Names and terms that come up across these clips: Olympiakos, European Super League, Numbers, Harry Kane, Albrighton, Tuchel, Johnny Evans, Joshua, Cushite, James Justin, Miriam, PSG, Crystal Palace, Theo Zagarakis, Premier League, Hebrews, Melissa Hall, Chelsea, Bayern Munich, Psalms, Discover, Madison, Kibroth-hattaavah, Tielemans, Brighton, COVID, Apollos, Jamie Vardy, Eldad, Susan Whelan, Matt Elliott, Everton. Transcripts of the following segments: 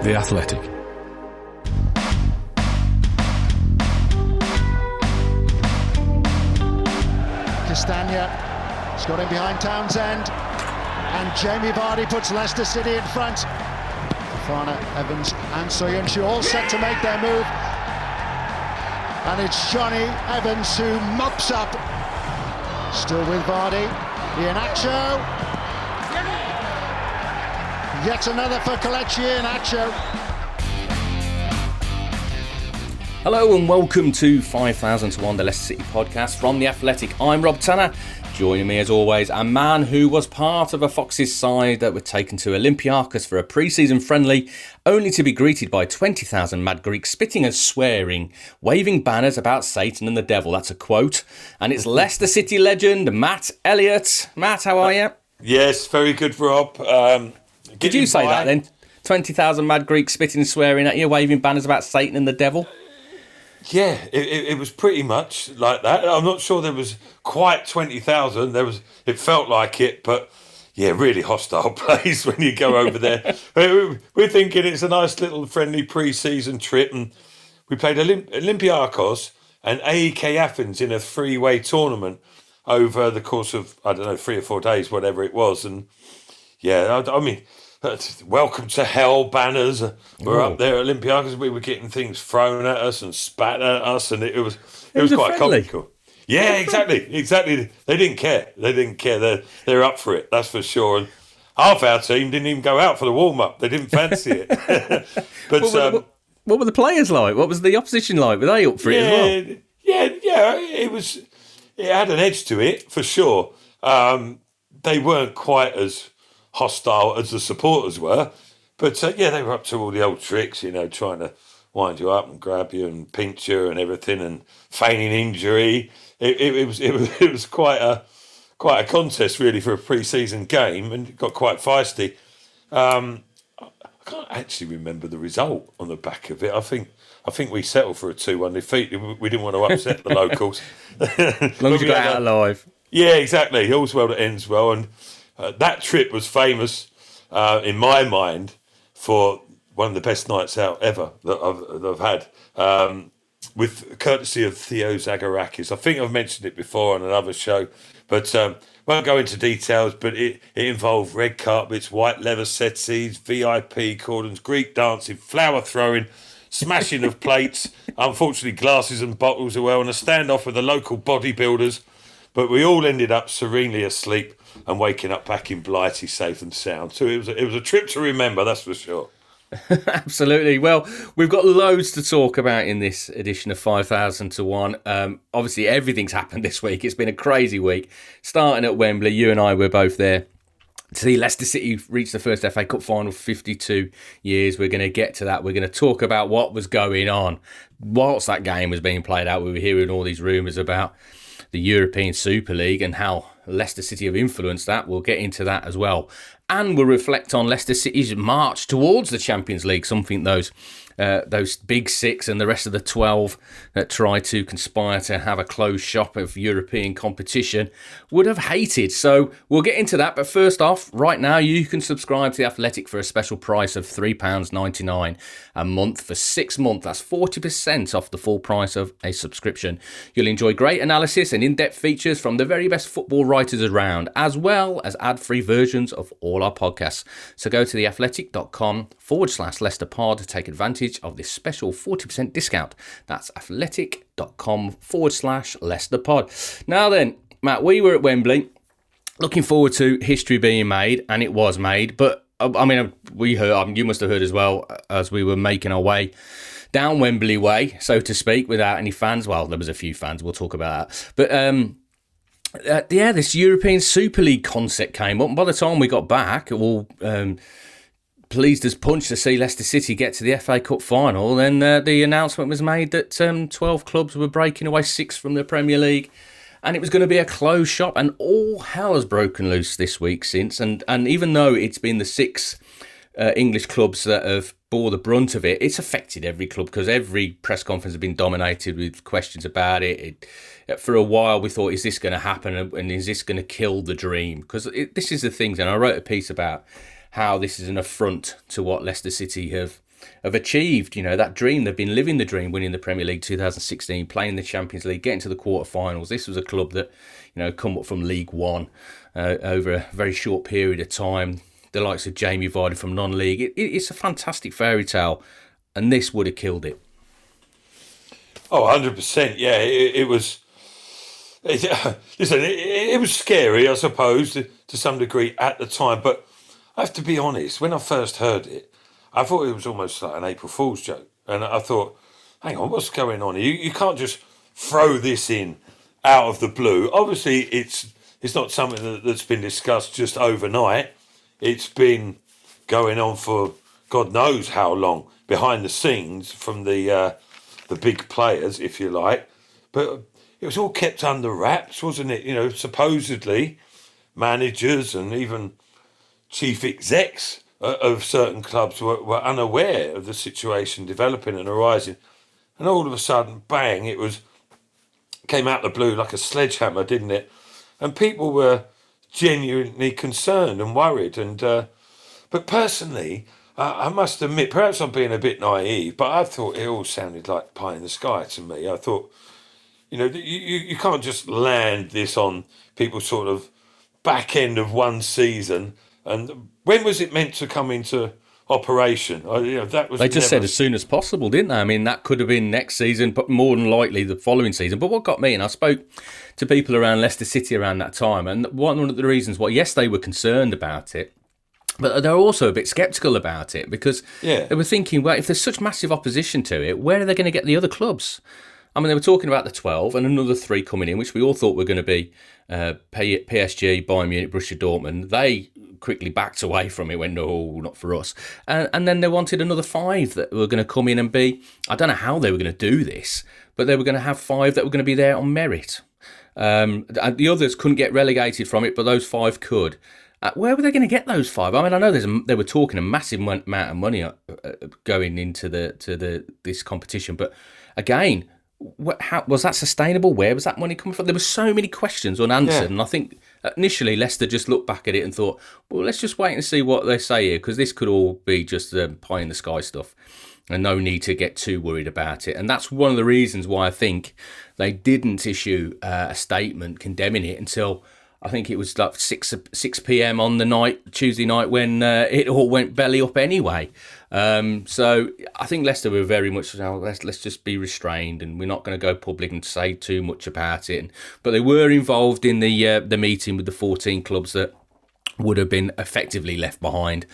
The Athletic. Castagne has got in behind Townsend, and Jamie Vardy puts Leicester City in front. Johnny Evans and Söyüncü all set to make their move, and it's Johnny Evans who mops up. Still with Vardy, Iheanacho. Yet another for Kelechi Iheanacho. Hello and welcome to 5000 to 1, the Leicester City podcast from The Athletic. I'm Rob Tanner. Joining me as always, a man who was part of a Foxes side that were taken to Olympiakos for a pre-season friendly, only to be greeted by 20,000 mad Greeks spitting and swearing, waving banners about Satan and the devil. That's a quote. And it's Leicester City legend, Matt Elliott. Matt, how are you? Yes, very good, Rob. Did you say that then? 20,000 mad Greeks spitting and swearing at you, waving banners about Satan and the devil? Yeah, it was pretty much like that. I'm not sure there was quite 20,000. It felt like it, but yeah, really hostile place when you go over there. We're thinking it's a nice little friendly pre-season trip, and we played Olympiakos and AEK Athens in a three-way tournament over the course of, 3 or 4 days, whatever it was. And yeah, I mean... Welcome to hell banners were up there at Olympiakos. We were getting things thrown at us and spat at us, and it was quite comical. Yeah, exactly. They didn't care. They're up for it, that's for sure. And half our team didn't even go out for the warm up. They didn't fancy it. But what were the players like? What was the opposition like? Were they up for it as well? Yeah. It was. It had an edge to it for sure. They weren't quite as hostile as the supporters were, but they were up to all the old tricks, trying to wind you up and grab you and pinch you and everything, and feigning injury. It was quite a contest really for a pre-season game, and it got quite feisty. I can't actually remember the result on the back of it. I think we settled for a 2-1 defeat. We didn't want to upset the locals. As long as you got out alive. Yeah, exactly. All's well that ends well. And that trip was famous, in my mind, for one of the best nights out ever that I've had, with courtesy of Theo Zagarakis. I think I've mentioned it before on another show, but won't go into details, but it involved red carpets, white leather settees, VIP cordons, Greek dancing, flower throwing, smashing of plates, unfortunately glasses and bottles as well, and a standoff with the local bodybuilders. But we all ended up serenely asleep and waking up back in Blighty safe and sound. So it was a trip to remember, that's for sure. Absolutely. Well, we've got loads to talk about in this edition of 5,000 to 1. Obviously, everything's happened this week. It's been a crazy week. Starting at Wembley, you and I were both there to see Leicester City reach the first FA Cup final for 52 years. We're going to get to that. We're going to talk about what was going on. Whilst that game was being played out, we were hearing all these rumours about the European Super League and how Leicester City have influenced that. We'll get into that as well. And we'll reflect on Leicester City's march towards the Champions League, something those big six and the rest of the 12 that try to conspire to have a closed shop of European competition would have hated. So we'll get into that. But first off, right now, you can subscribe to The Athletic for a special price of £3.99 a month for 6 months. That's 40% off the full price of a subscription. You'll enjoy great analysis and in-depth features from the very best football writers around, as well as ad-free versions of all our podcasts. So go to theathletic.com/LeicesterPod to take advantage of this special 40% discount. That's athletic.com/LeicesterPod. Now then, Matt, we were at Wembley looking forward to history being made, and it was made. But I mean, we heard, you must have heard as well, as we were making our way down Wembley Way, so to speak, without any fans. Well, there was a few fans, we'll talk about that. But this European Super League concept came up, and by the time we got back, all pleased as punch to see Leicester City get to the FA Cup final. And the announcement was made that 12 clubs were breaking away, 6 from the Premier League, and it was going to be a closed shop. And all hell has broken loose this week since. And even though it's been the 6 English clubs that have bore the brunt of it, it's affected every club because every press conference has been dominated with questions about it. For a while, we thought, is this going to happen? And is this going to kill the dream? Because this is the thing. And I wrote a piece about how this is an affront to what Leicester City have achieved. You know, that dream, they've been living the dream, winning the Premier League 2016, playing the Champions League, getting to the quarterfinals. This was a club that, you know, come up from League One over a very short period of time. The likes of Jamie Vardy from non-league. It's a fantastic fairy tale, and this would have killed it. Oh, 100%. Yeah, it was... It was scary, I suppose, to some degree at the time, but I have to be honest, when I first heard it, I thought it was almost like an April Fool's joke. And I thought, hang on, what's going on? You can't just throw this in out of the blue. Obviously, it's not something that's been discussed just overnight. It's been going on for God knows how long, behind the scenes from the big players, if you like. But it was all kept under wraps, wasn't it? You know, supposedly managers and even chief execs of certain clubs were unaware of the situation developing and arising. And all of a sudden, bang, it was came out of the blue like a sledgehammer, didn't it? And people were genuinely concerned and worried. And but personally, I must admit, perhaps I'm being a bit naive, but I thought it all sounded like pie in the sky to me. I thought, you know, you can't just land this on people sort of back end of one season. And when was it meant to come into operation? They just said as soon as possible, didn't they? I mean, that could have been next season, but more than likely the following season. But what got me, and I spoke to people around Leicester City around that time, and one of the reasons why, yes, they were concerned about it, but they're also a bit sceptical about it because they were thinking, well, if there's such massive opposition to it, where are they going to get the other clubs? I mean, they were talking about the 12 and another 3 coming in, which we all thought were going to be PSG, Bayern Munich, Borussia Dortmund. They quickly backed away from it, went, no, not for us. And then they wanted another 5 that were going to come in and be, I don't know how they were going to do this, but they were going to have 5 that were going to be there on merit. The others couldn't get relegated from it, but those 5 could. Where were they going to get those 5? I mean, I know they were talking a massive amount of money going into this competition, but again, how was that sustainable? Where was that money coming from? There were so many questions unanswered, and I think initially Leicester just looked back at it and thought, well, let's just wait and see what they say here, because this could all be just pie in the sky stuff and no need to get too worried about it. And that's one of the reasons why I think they didn't issue a statement condemning it until I think it was like 6 p.m. on the night, Tuesday night, when it all went belly up anyway. So I think Leicester were very much, oh, let's just be restrained, and we're not going to go public and say too much about it. But they were involved in the meeting with the 14 clubs that would have been effectively left behind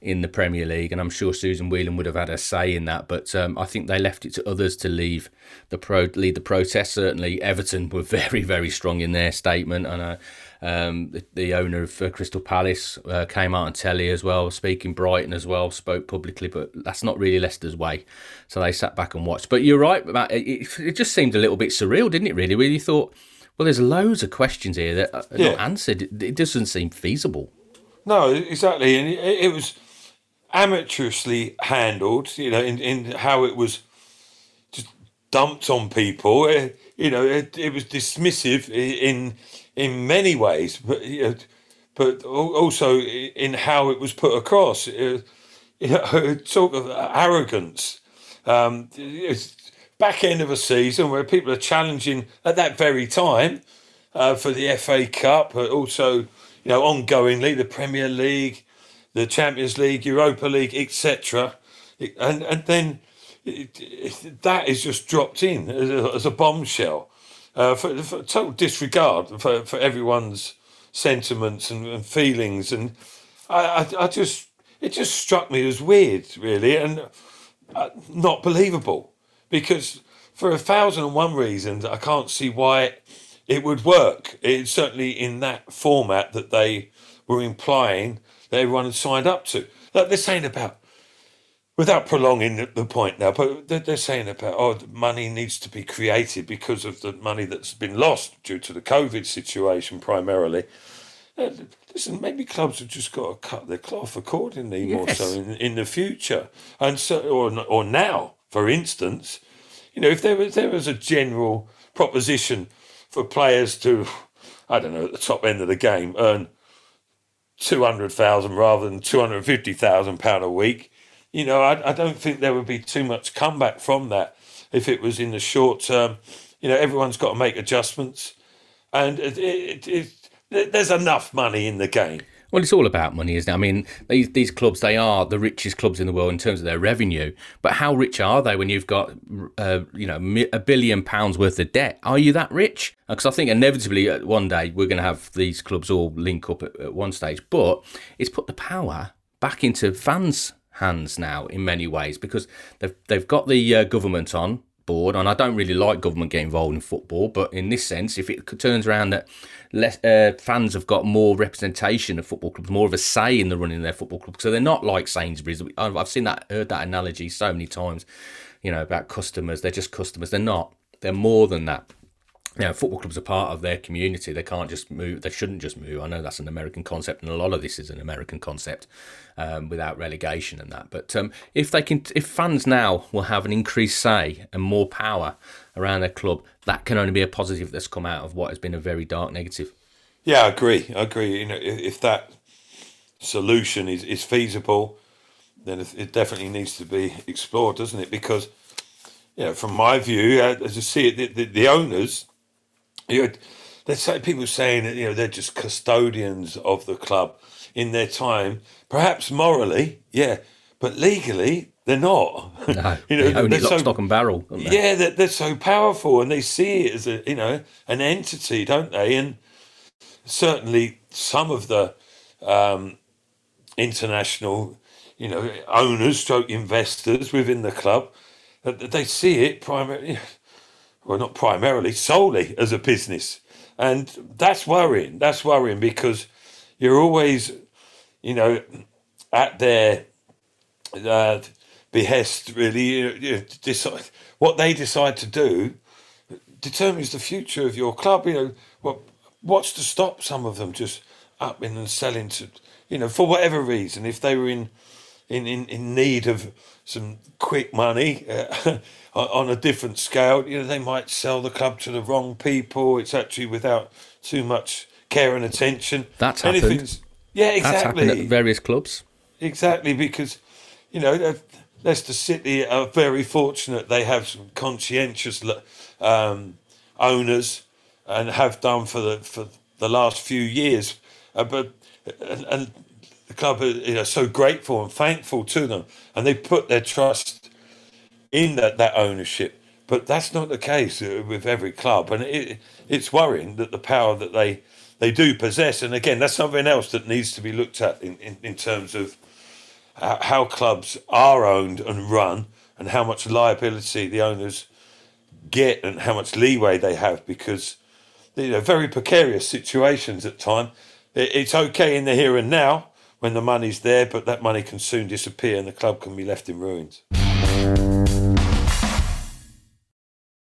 in the Premier League, and I'm sure Susan Whelan would have had a say in that, but I think they left it to others to lead the protest. Certainly Everton were very, very strong in their statement, and the owner of Crystal Palace came out on telly as well, speaking. Brighton as well spoke publicly, but that's not really Leicester's way, so they sat back and watched. But you're right, Matt, it just seemed a little bit surreal, didn't it, really? Where you thought, well, there's loads of questions here that are not answered. It doesn't seem feasible. No, exactly. And it was amateurishly handled, you know, in how it was just dumped on people. You know, it was dismissive in many ways, but also in how it was put across. You know, talk of arrogance. It's back end of a season where people are challenging at that very time for the FA Cup, but also, you know, ongoingly the Premier League, the Champions League, Europa League, etc. And then that is just dropped in as a bombshell for total disregard for everyone's sentiments and feelings. And it just struck me as weird, really, and not believable, because for 1,001 reasons, I can't see why it would work. It's certainly in that format that they were implying that everyone had signed up to. Like they're saying about, without prolonging the point now, but they're saying about, oh, money needs to be created because of the money that's been lost due to the COVID situation primarily. Listen, maybe clubs have just got to cut their cloth accordingly more so in the future. And so, or now, for instance, you know, if there was a general proposition for players to, I don't know, at the top end of the game, earn $200,000 rather than £250,000 a week, you know, I don't think there would be too much comeback from that if it was in the short term. You know, everyone's got to make adjustments, and there's enough money in the game. Well, it's all about money, isn't it? I mean, these clubs, they are the richest clubs in the world in terms of their revenue. But how rich are they when you've got, £1 billion worth of debt? Are you that rich? Because I think inevitably one day we're going to have these clubs all link up at one stage. But it's put the power back into fans' hands now in many ways, because they've got the government on board, and I don't really like government getting involved in football, but in this sense, if it turns around that less fans have got more representation of football clubs, more of a say in the running of their football club, so they're not like Sainsbury's. I've heard that analogy so many times, you know, about customers. They're just customers. They're not. They're more than that. You know, football clubs are part of their community. They can't just move. They shouldn't just move. I know that's an American concept, and a lot of this is an American concept without relegation and that. But if fans now will have an increased say and more power around their club, that can only be a positive that's come out of what has been a very dark negative. Yeah, I agree. You know, if that solution is feasible, then it definitely needs to be explored, doesn't it? Because, you know, from my view, as you see it, the owners. You know, people saying that, you know, they're just custodians of the club in their time, perhaps morally, yeah, but legally they're not. No, you know, they only lock, stock and barrel. They? Yeah, they're so powerful, and they see it as an entity, don't they? And certainly some of the international, you know, owners, stroke investors within the club, they see it primarily. Well, not primarily, solely as a business. And that's worrying. That's worrying because you're always, you know, at their behest, really. You decide, what they decide to do determines the future of your club. You know, what's to stop some of them just upping and selling to, you know, for whatever reason, if they were in need of some quick money on a different scale, you know, they might sell the club to the wrong people. It's actually without too much care and attention. That's happened. Yeah, exactly. That's happened at various clubs. Exactly, because, you know, Leicester City are very fortunate. They have some conscientious owners and have done for the last few years. But the club are, you know, so grateful and thankful to them, and they put their trust in that ownership. But that's not the case with every club, and it's worrying that the power that they do possess. And again, that's something else that needs to be looked at in terms of how clubs are owned and run, and how much liability the owners get and how much leeway they have, because, you know, very precarious situations at times. It's okay in the here and now when the money's there, but that money can soon disappear and the club can be left in ruins.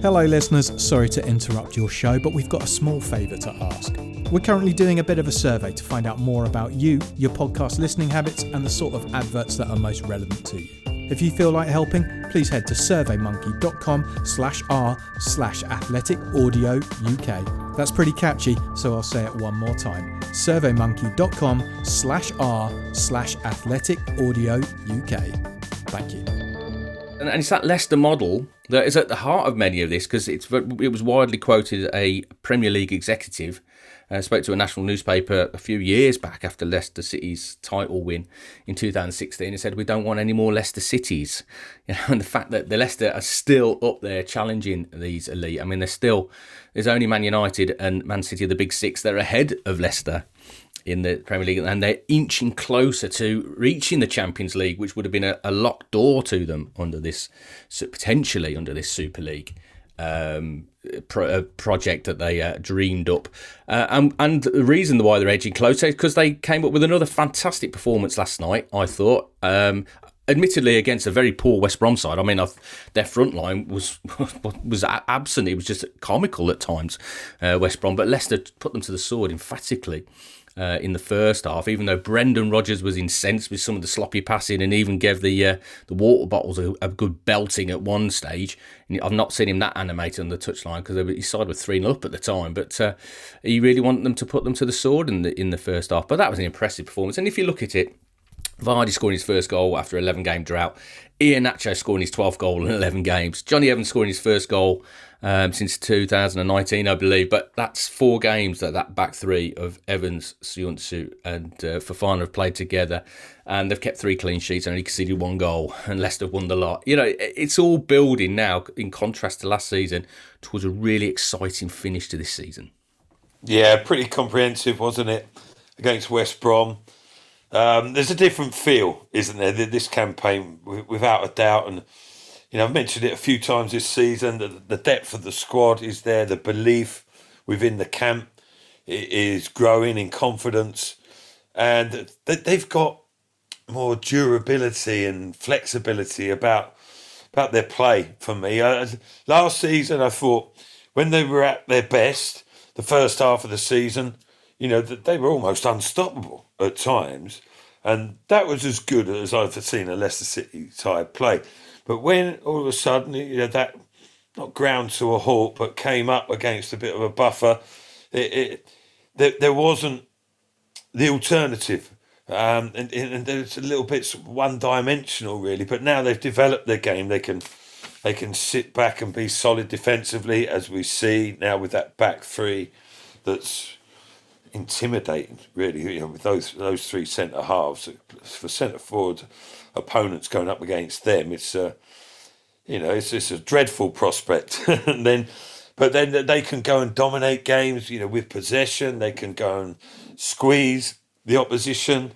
Hello listeners, sorry to interrupt your show, but we've got a small favour to ask. We're currently doing a bit of a survey to find out more about you, your podcast listening habits, and the sort of adverts that are most relevant to you. If you feel like helping, please head to surveymonkey.com/r/athleticaudio UK. That's pretty catchy, so I'll say it one more time. surveymonkey.com/r/athleticaudio UK. Thank you. And it's that Leicester model that is at the heart of many of this, because it was widely quoted. A Premier League executive spoke to a national newspaper a few years back after Leicester City's title win in 2016 and said, "We don't want any more Leicester Cities." You know, and the fact that the Leicester are still up there challenging these elite. I mean, there's only Man United and Man City, the big six, that are ahead of Leicester in the Premier League, and they're inching closer to reaching the Champions League, which would have been a locked door to them under this Super League project that they dreamed up. And the reason why they're edging closer is because they came up with another fantastic performance last night, I thought. Admittedly, against a very poor West Brom side. I mean, their front line was absent. It was just comical at times, West Brom. But Leicester put them to the sword emphatically in the first half, even though Brendan Rodgers was incensed with some of the sloppy passing and even gave the water bottles a good belting at one stage. And I've not seen him that animated on the touchline, because his side was 3-0 up at the time. But he really wanted them to put them to the sword in the first half. But that was an impressive performance. And if you look at it, Vardy scoring his first goal after an 11-game drought. Iheanacho scoring his 12th goal in 11 games. Johnny Evans scoring his first goal since 2019, I believe. But that's 4 games that back three of Evans, Söyüncü and Fofana have played together. And they've kept 3 clean sheets and only conceded 1 goal. And Leicester won the lot. You know, it's all building now, in contrast to last season, towards a really exciting finish to this season. Yeah, pretty comprehensive, wasn't it, against West Brom? There's a different feel, isn't there, this campaign, without a doubt. And, you know, I've mentioned it a few times this season, that the depth of the squad is there, the belief within the camp is growing in confidence, and they've got more durability and flexibility about their play, for me. Last season, I thought, when they were at their best, the first half of the season, you know, they were almost unstoppable at times, and that was as good as I've seen a Leicester City side play. But when all of a sudden, you know, that not ground to a halt, but came up against a bit of a buffer, there wasn't the alternative, and it's a little bit one-dimensional, really. But now they've developed their game; they can sit back and be solid defensively, as we see now with that back three, that's intimidating, really, you know, with those 3 centre halves. For centre forward opponents going up against them, it's a dreadful prospect. but then they can go and dominate games, you know, with possession. They can go and squeeze the opposition.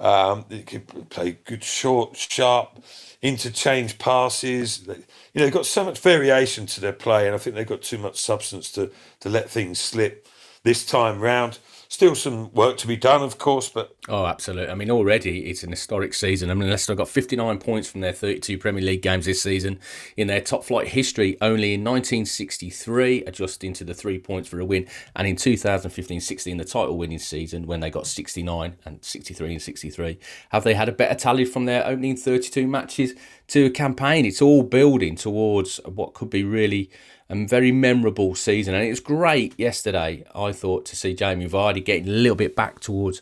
They can play good, short, sharp interchange passes. You know, they've got so much variation to their play, and I think they've got too much substance to let things slip this time round. Still some work to be done, of course, but... Oh, absolutely. I mean, already it's an historic season. I mean, Leicester got 59 points from their 32 Premier League games this season. In their top flight history, only in 1963, adjusting to the 3 points for a win, and in 2015-16, the title winning season, when they got 69 and 63 and 63, have they had a better tally from their opening 32 matches to a campaign? It's all building towards what could be really... and very memorable season. And it was great yesterday, I thought, to see Jamie Vardy getting a little bit back towards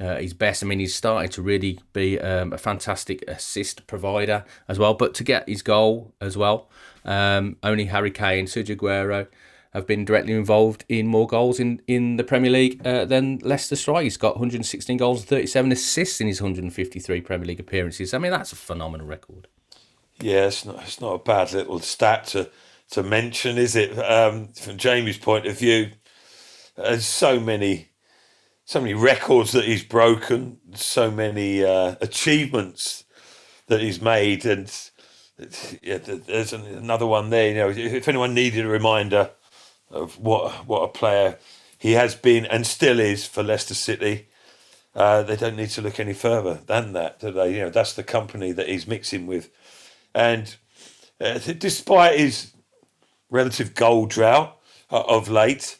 his best. I mean, he's starting to really be a fantastic assist provider as well, but to get his goal as well, only Harry Kane, Sergio Aguero have been directly involved in more goals in the Premier League than Leicester strike. He's got 116 goals and 37 assists in his 153 Premier League appearances. I mean, that's a phenomenal record. Yeah, it's not a bad little stat to mention, is it? From Jamie's point of view, there's so many records that he's broken, so many achievements that he's made, and there's another one there. You know, if anyone needed a reminder of what a player he has been and still is for Leicester City, they don't need to look any further than that, do they? You know, that's the company that he's mixing with, and despite his relative goal drought of late,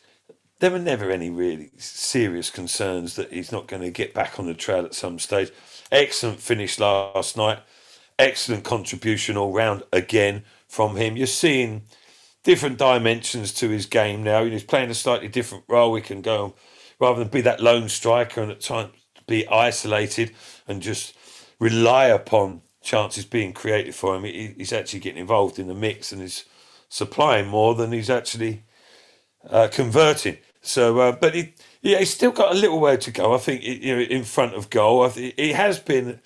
there were never any really serious concerns that he's not going to get back on the trail at some stage. Excellent finish last night. excellent contribution all round again from him. You're seeing different dimensions to his game now. He's playing a slightly different role. He can go, rather than be that lone striker and at times be isolated and just rely upon chances being created for him, he's actually getting involved in the mix and is supplying more than he's actually converting. So, but he's still got a little way to go, I think, in front of goal. I think he has been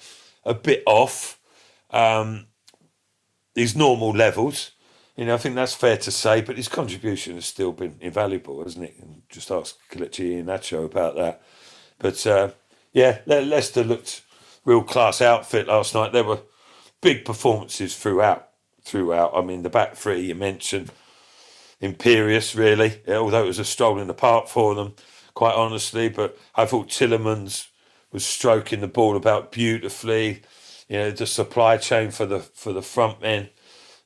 a bit off his normal levels. I think that's fair to say, but his contribution has still been invaluable, hasn't it? And just ask Kelechi Iheanacho about that. But, Leicester looked real class outfit last night. There were big performances throughout. I mean, the back three you mentioned, imperious, really, although it was a stroll in the park for them, quite honestly. But I thought Tielemans was stroking the ball about beautifully. The supply chain for the front men.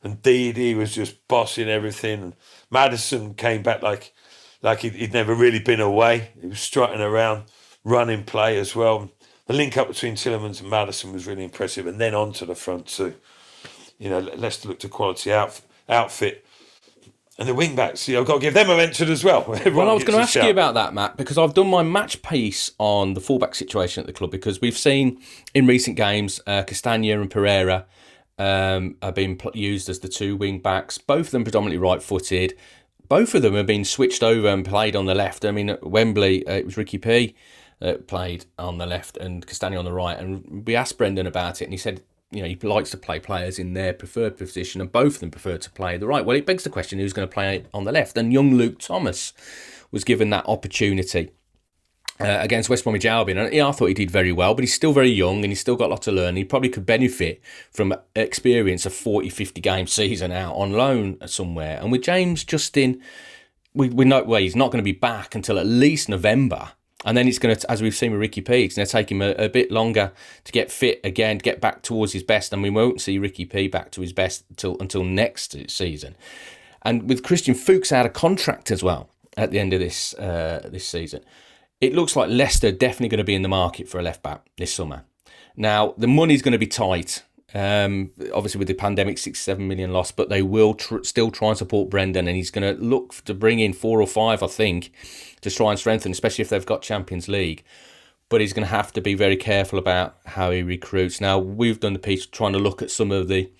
And Didi was just bossing everything. And Madison came back like he'd never really been away. He was strutting around, running play as well. The link up between Tielemans and Madison was really impressive. And then onto the front too. Leicester looked a quality outfit. And the wing backs, I've got to give them a mention as well. Well, I was going to ask you about that, Matt, because I've done my match piece on the fullback situation at the club, because we've seen in recent games Castagne and Pereira are being used as the two wing backs, both of them predominantly right-footed. Both of them have been switched over and played on the left. I mean, at Wembley, it was Ricky P that played on the left and Castagne on the right. And we asked Brendan about it, and he said, he likes to play players in their preferred position, and both of them prefer to play the right. Well, it begs the question, who's going to play on the left? And young Luke Thomas was given that opportunity against West Bromwich Albion. And I thought he did very well, but he's still very young and he's still got a lot to learn. He probably could benefit from experience of 40-50 game season out on loan somewhere. And with James Justin, we know he's not going to be back until at least November. And then it's going to, as we've seen with Ricky P, it's going to take him a bit longer to get fit again, to get back towards his best. And we won't see Ricky P back to his best until next season. And with Christian Fuchs out of contract as well at the end of this season, it looks like Leicester definitely going to be in the market for a left-back this summer. Now, the money's going to be tight. Obviously, with the pandemic, 67 million loss, but they will still try and support Brendan, and he's going to look to bring in 4 or 5, I think, to try and strengthen, especially if they've got Champions League. But he's going to have to be very careful about how he recruits. Now, we've done the piece trying to look at some of the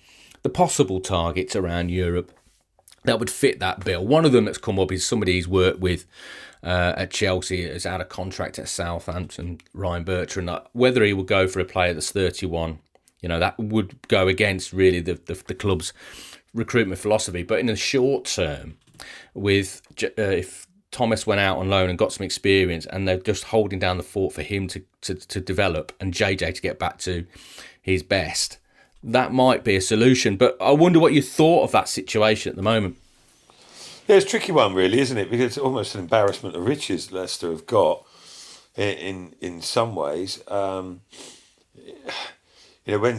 possible targets around Europe that would fit that bill. One of them that's come up is somebody he's worked with at Chelsea, is out of contract at Southampton, Ryan Bertrand. Whether he will go for a player that's 31. That would go against really the club's recruitment philosophy. But in the short term, if Thomas went out on loan and got some experience, and they're just holding down the fort for him to develop and JJ to get back to his best, that might be a solution. But I wonder what you thought of that situation at the moment. Yeah, it's a tricky one really, isn't it? Because it's almost an embarrassment of riches Leicester have got in some ways. When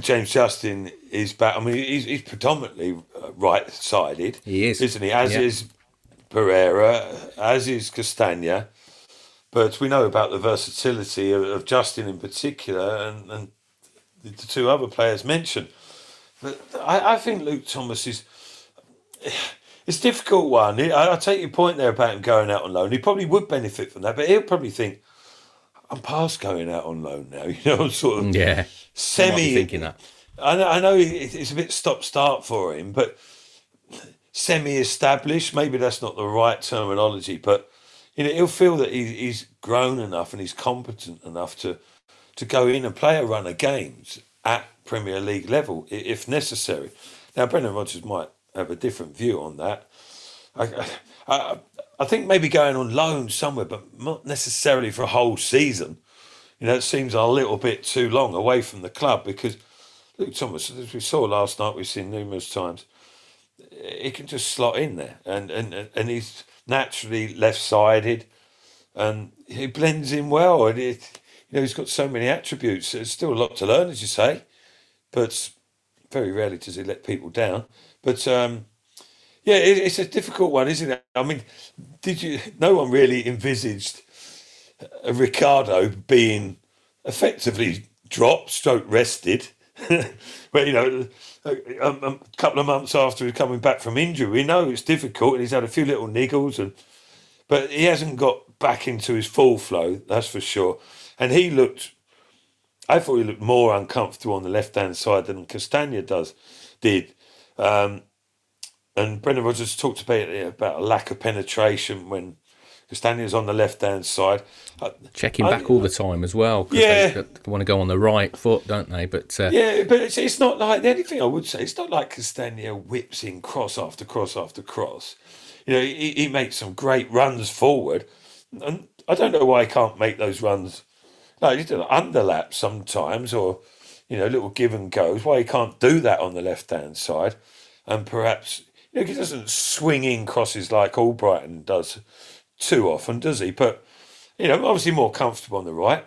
James Justin is back, I mean, he's predominantly right-sided. He is. Isn't he? As is Pereira, as is Castagne. But we know about the versatility of Justin in particular and the two other players mentioned. But I think Luke Thomas is... It's a difficult one. I take your point there about him going out on loan. He probably would benefit from that, but he'll probably think, I'm past going out on loan now. I'm sort of... Yeah. Semi thinking that. I know it's a bit stop-start for him, but semi-established, maybe that's not the right terminology, but he'll feel that he's grown enough and he's competent enough to go in and play a run of games at Premier League level if necessary. Now, Brendan Rodgers might have a different view on that. I think maybe going on loan somewhere, but not necessarily for a whole season. It seems a little bit too long away from the club, because Luke Thomas, as we saw last night, we've seen numerous times, he can just slot in there and he's naturally left-sided and he blends in well. And he's got so many attributes. There's still a lot to learn, as you say, but very rarely does he let people down. But, it's a difficult one, isn't it? I mean, no one really envisaged Ricardo being effectively dropped, rested But, you know, a couple of months after he's coming back from injury, we know it's difficult and he's had a few little niggles, and but he hasn't got back into his full flow, that's for sure. And he looked, I thought he looked more uncomfortable on the left-hand side than Castagne did. And Brendan Rodgers talked about a lack of penetration when Castagne's on the left-hand side. Checking back all the time as well, because they want to go on the right foot, don't they? But but it's not like, the only thing I would say, it's not like Castagne whips in cross after cross after cross. You know, he makes some great runs forward, and I don't know why he can't make those runs. Like, he's done underlaps sometimes, or, you know, little give and goes. Why he can't do that on the left-hand side, and perhaps, you know, he doesn't swing in crosses like Albrighton does too often, does he? But, you know, obviously more comfortable on the right.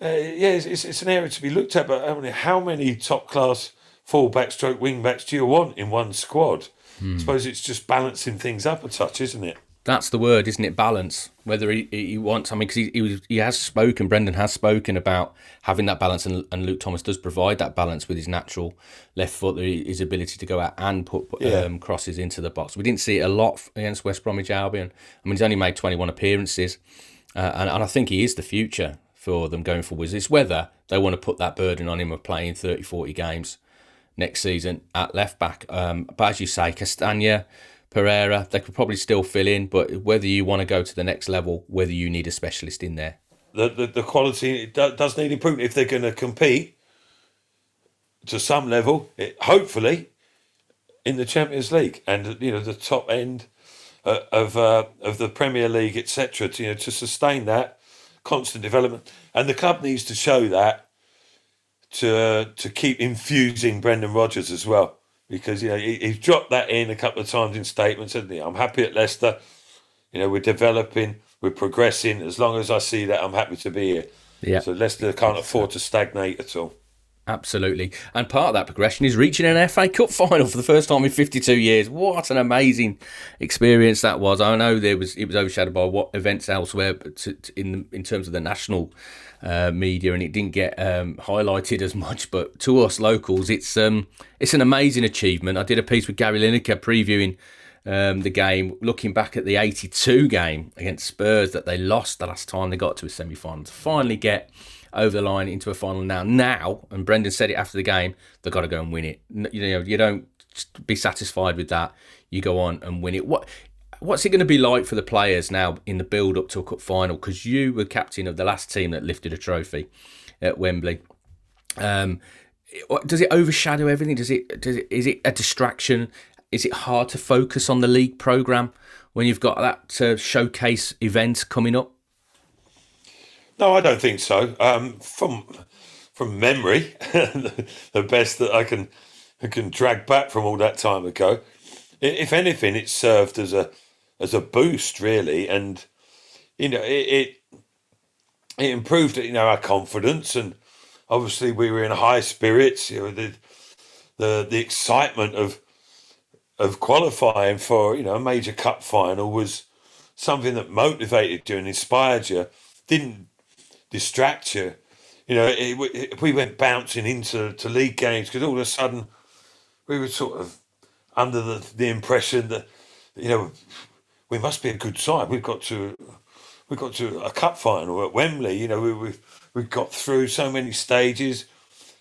It's an area to be looked at, but I mean, how many top-class full-back/stroke wing-backs do you want in one squad? I suppose it's just balancing things up a touch, isn't it? That's the word, isn't it? Balance. Whether he wants, I mean, because Brendan has spoken about having that balance, and Luke Thomas does provide that balance with his natural left foot, his ability to go out and put crosses into the box. We didn't see it a lot against West Bromwich Albion. I mean, he's only made 21 appearances, and I think he is the future for them going forwards. It's whether they want to put that burden on him of playing 30, 40 games next season at left back. But as you say, Castagne, Pereira, they could probably still fill in, but whether you want to go to the next level, whether you need a specialist in there. The quality does need improvement if they're going to compete to some level, hopefully, in the Champions League and, you know, the top end of the Premier League, etc. To, you know, to sustain that constant development, and the club needs to show that to keep infusing Brendan Rodgers as well. Because, you know, he's dropped that in a couple of times in statements, hasn't he? I'm happy at Leicester. You know, we're developing, we're progressing. As long as I see that, I'm happy to be here. Yeah. So Leicester can't afford to stagnate at all. Absolutely. And part of that progression is reaching an FA Cup final for the first time in 52 years. What an amazing experience that was. I know it was overshadowed by what events elsewhere, but in terms of the national media, and it didn't get highlighted as much, but to us locals it's an amazing achievement. I did a piece with Gary Lineker previewing the game, looking back at the 82 game against Spurs that they lost the last time they got to a semi-final, to finally get over the line into a final now, and Brendan said it after the game, they've got to go and win it. You know, you don't be satisfied with that, you go on and win it. What's it going to be like for the players now in the build-up to a cup final? Because you were captain of the last team that lifted a trophy at Wembley. Does it overshadow everything? Does it? Is it a distraction? Is it hard to focus on the league programme when you've got that showcase event coming up? No, I don't think so. From memory, the best that I can drag back from all that time ago. If anything, it served as a boost, really, and, you know, it improved, you know, our confidence, and obviously we were in high spirits. You know, the excitement of qualifying for, you know, a major cup final was something that motivated you and inspired you, didn't distract you. You know, we went bouncing into league games because all of a sudden we were sort of under the impression that, you know, we must be a good side. We've got to a cup final at Wembley. You know, we've got through so many stages.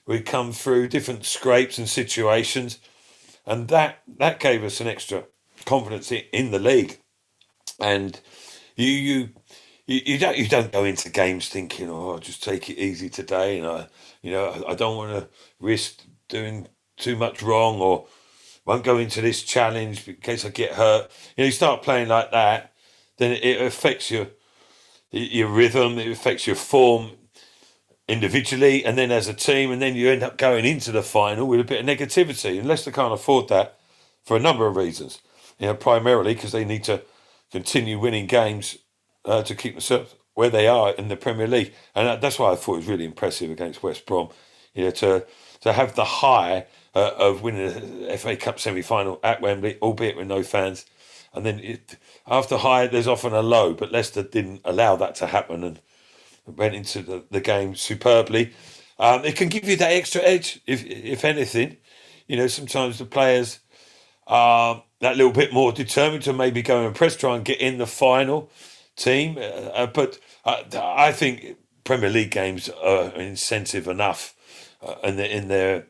We've come through different scrapes and situations, and that gave us an extra confidence in the league. And you don't go into games thinking, oh, I'll just take it easy today, and I don't want to risk doing too much wrong, or won't go into this challenge in case I get hurt. You know, you start playing like that, then it affects your rhythm, it affects your form individually, and then as a team, and then you end up going into the final with a bit of negativity. And Leicester can't afford that for a number of reasons. You know, primarily because they need to continue winning games to keep themselves where they are in the Premier League. And that's why I thought it was really impressive against West Brom, you know, to have the high of winning the FA Cup semi-final at Wembley, albeit with no fans. And then after high, there's often a low, but Leicester didn't allow that to happen and went into the game superbly. It can give you that extra edge, if anything. You know, sometimes the players are that little bit more determined to maybe go and press, try and get in the final team. But I think Premier League games are incentive enough in their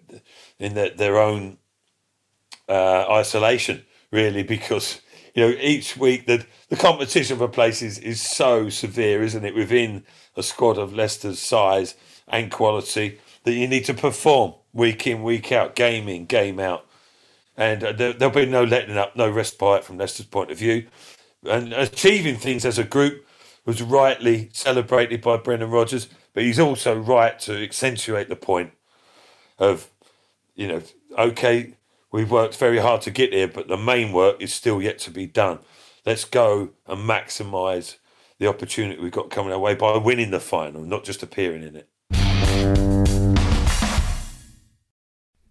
own isolation, really, because, you know, each week that the competition for places is so severe, isn't it, within a squad of Leicester's size and quality, that you need to perform week in, week out, game in, game out. And there'll be no letting up, no respite from Leicester's point of view. And achieving things as a group was rightly celebrated by Brendan Rodgers, but he's also right to accentuate the point of, you know, okay, we've worked very hard to get here, but the main work is still yet to be done. Let's go and maximise the opportunity we've got coming our way by winning the final, not just appearing in it.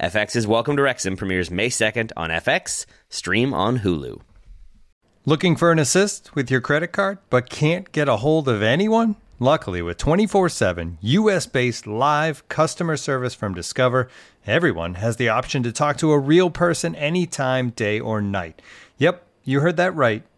FX's Welcome to Wrexham premieres May 2nd on FX, stream on Hulu. Looking for an assist with your credit card but can't get a hold of anyone? Luckily, with 24/7 U.S.-based live customer service from Discover, everyone has the option to talk to a real person anytime, day or night. Yep, you heard that right.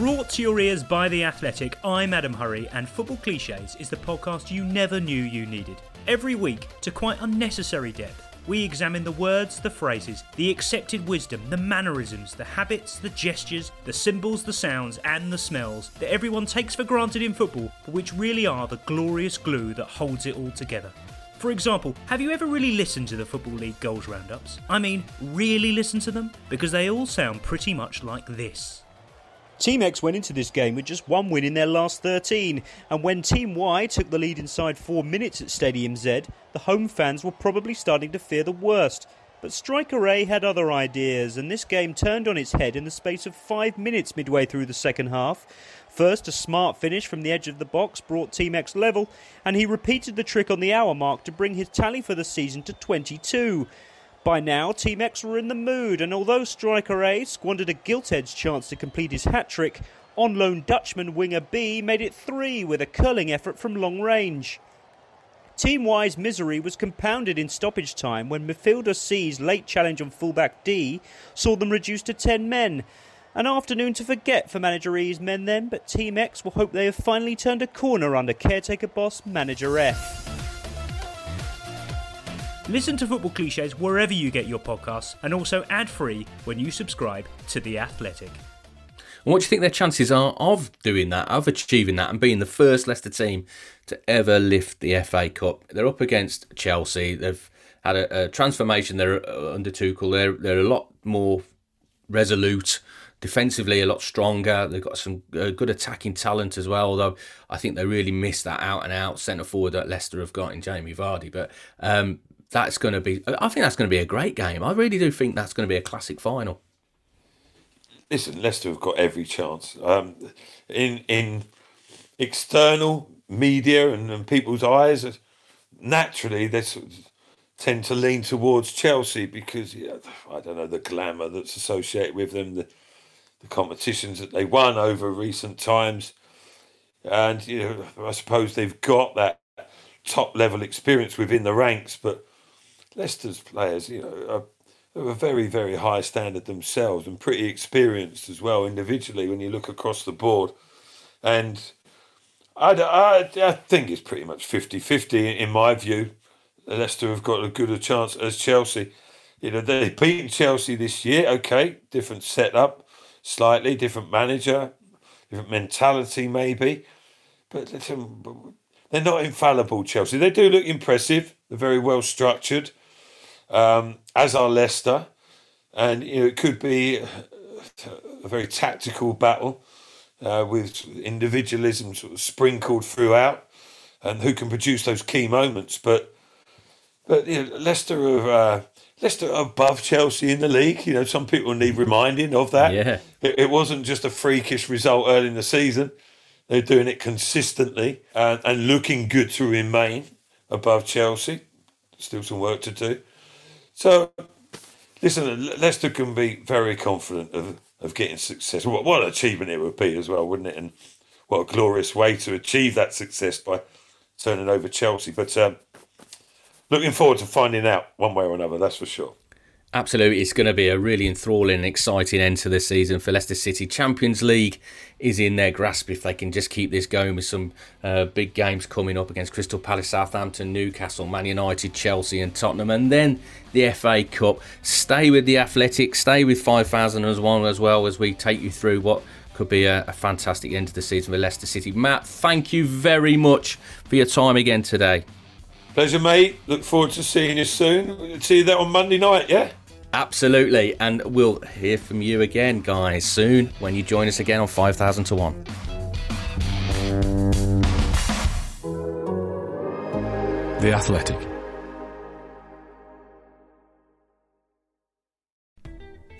Brought to your ears by The Athletic, I'm Adam Hurry, and Football Clichés is the podcast you never knew you needed. Every week, to quite unnecessary depth, we examine the words, the phrases, the accepted wisdom, the mannerisms, the habits, the gestures, the symbols, the sounds, and the smells that everyone takes for granted in football, but which really are the glorious glue that holds it all together. For example, have you ever really listened to the Football League goals roundups? I mean, really listened to them? Because they all sound pretty much like this. Team X went into this game with just one win in their last 13, and when Team Y took the lead inside 4 minutes at Stadium Z, the home fans were probably starting to fear the worst. But striker A had other ideas, and this game turned on its head in the space of 5 minutes midway through the second half. First, a smart finish from the edge of the box brought Team X level, and he repeated the trick on the hour mark to bring his tally for the season to 22. By now, Team X were in the mood, and although striker A squandered a gilt-edged chance to complete his hat-trick, on-loan Dutchman winger B made it 3 with a curling effort from long range. Team Y's misery was compounded in stoppage time when midfielder C's late challenge on fullback D saw them reduced to 10 men. An afternoon to forget for manager E's men then, but Team X will hope they have finally turned a corner under caretaker boss manager F. Listen to Football Clichés wherever you get your podcasts, and also ad-free when you subscribe to The Athletic. And what do you think their chances are of doing that, of achieving that, and being the first Leicester team to ever lift the FA Cup? They're up against Chelsea. They've had a transformation there under Tuchel. They're a lot more resolute defensively, a lot stronger. They've got some good attacking talent as well, although I think they really miss that out-and-out centre-forward that Leicester have got in Jamie Vardy. But that's going to be, I think that's going to be a great game. I really do think that's going to be a classic final. Listen, Leicester have got every chance. In external media and people's eyes, naturally they sort of tend to lean towards Chelsea because, you know, I don't know, the glamour that's associated with them, the competitions that they won over recent times. And, you know, I suppose they've got that top-level experience within the ranks, but Leicester's players, you know, are of a very, very high standard themselves and pretty experienced as well individually when you look across the board. And I think it's pretty much 50-50 in my view. Leicester have got as good a chance as Chelsea. You know, they beat Chelsea this year, okay, different setup, slightly different manager, different mentality maybe. But they're not infallible, Chelsea. They do look impressive. They're very well structured, as are Leicester. And you know, it could be a very tactical battle with individualism sort of sprinkled throughout, and who can produce those key moments. But you know, Leicester are above Chelsea in the league. You know, some people need reminding of that. Yeah, it wasn't just a freakish result early in the season. They're doing it consistently and looking good to remain above Chelsea. Still some work to do. So, listen, Leicester can be very confident of getting success. What an achievement it would be as well, wouldn't it? And what a glorious way to achieve that success by turning over Chelsea. But looking forward to finding out one way or another, that's for sure. Absolutely. It's going to be a really enthralling and exciting end to the season for Leicester City. Champions League is in their grasp if they can just keep this going, with some big games coming up against Crystal Palace, Southampton, Newcastle, Man United, Chelsea and Tottenham. And then the FA Cup. Stay with The Athletic, stay with 5001 as well as we take you through what could be a fantastic end to the season for Leicester City. Matt, thank you very much for your time again today. Pleasure, mate. Look forward to seeing you soon. See you there on Monday night, yeah? Absolutely, and we'll hear from you again, guys, soon when you join us again on 5001. The Athletic.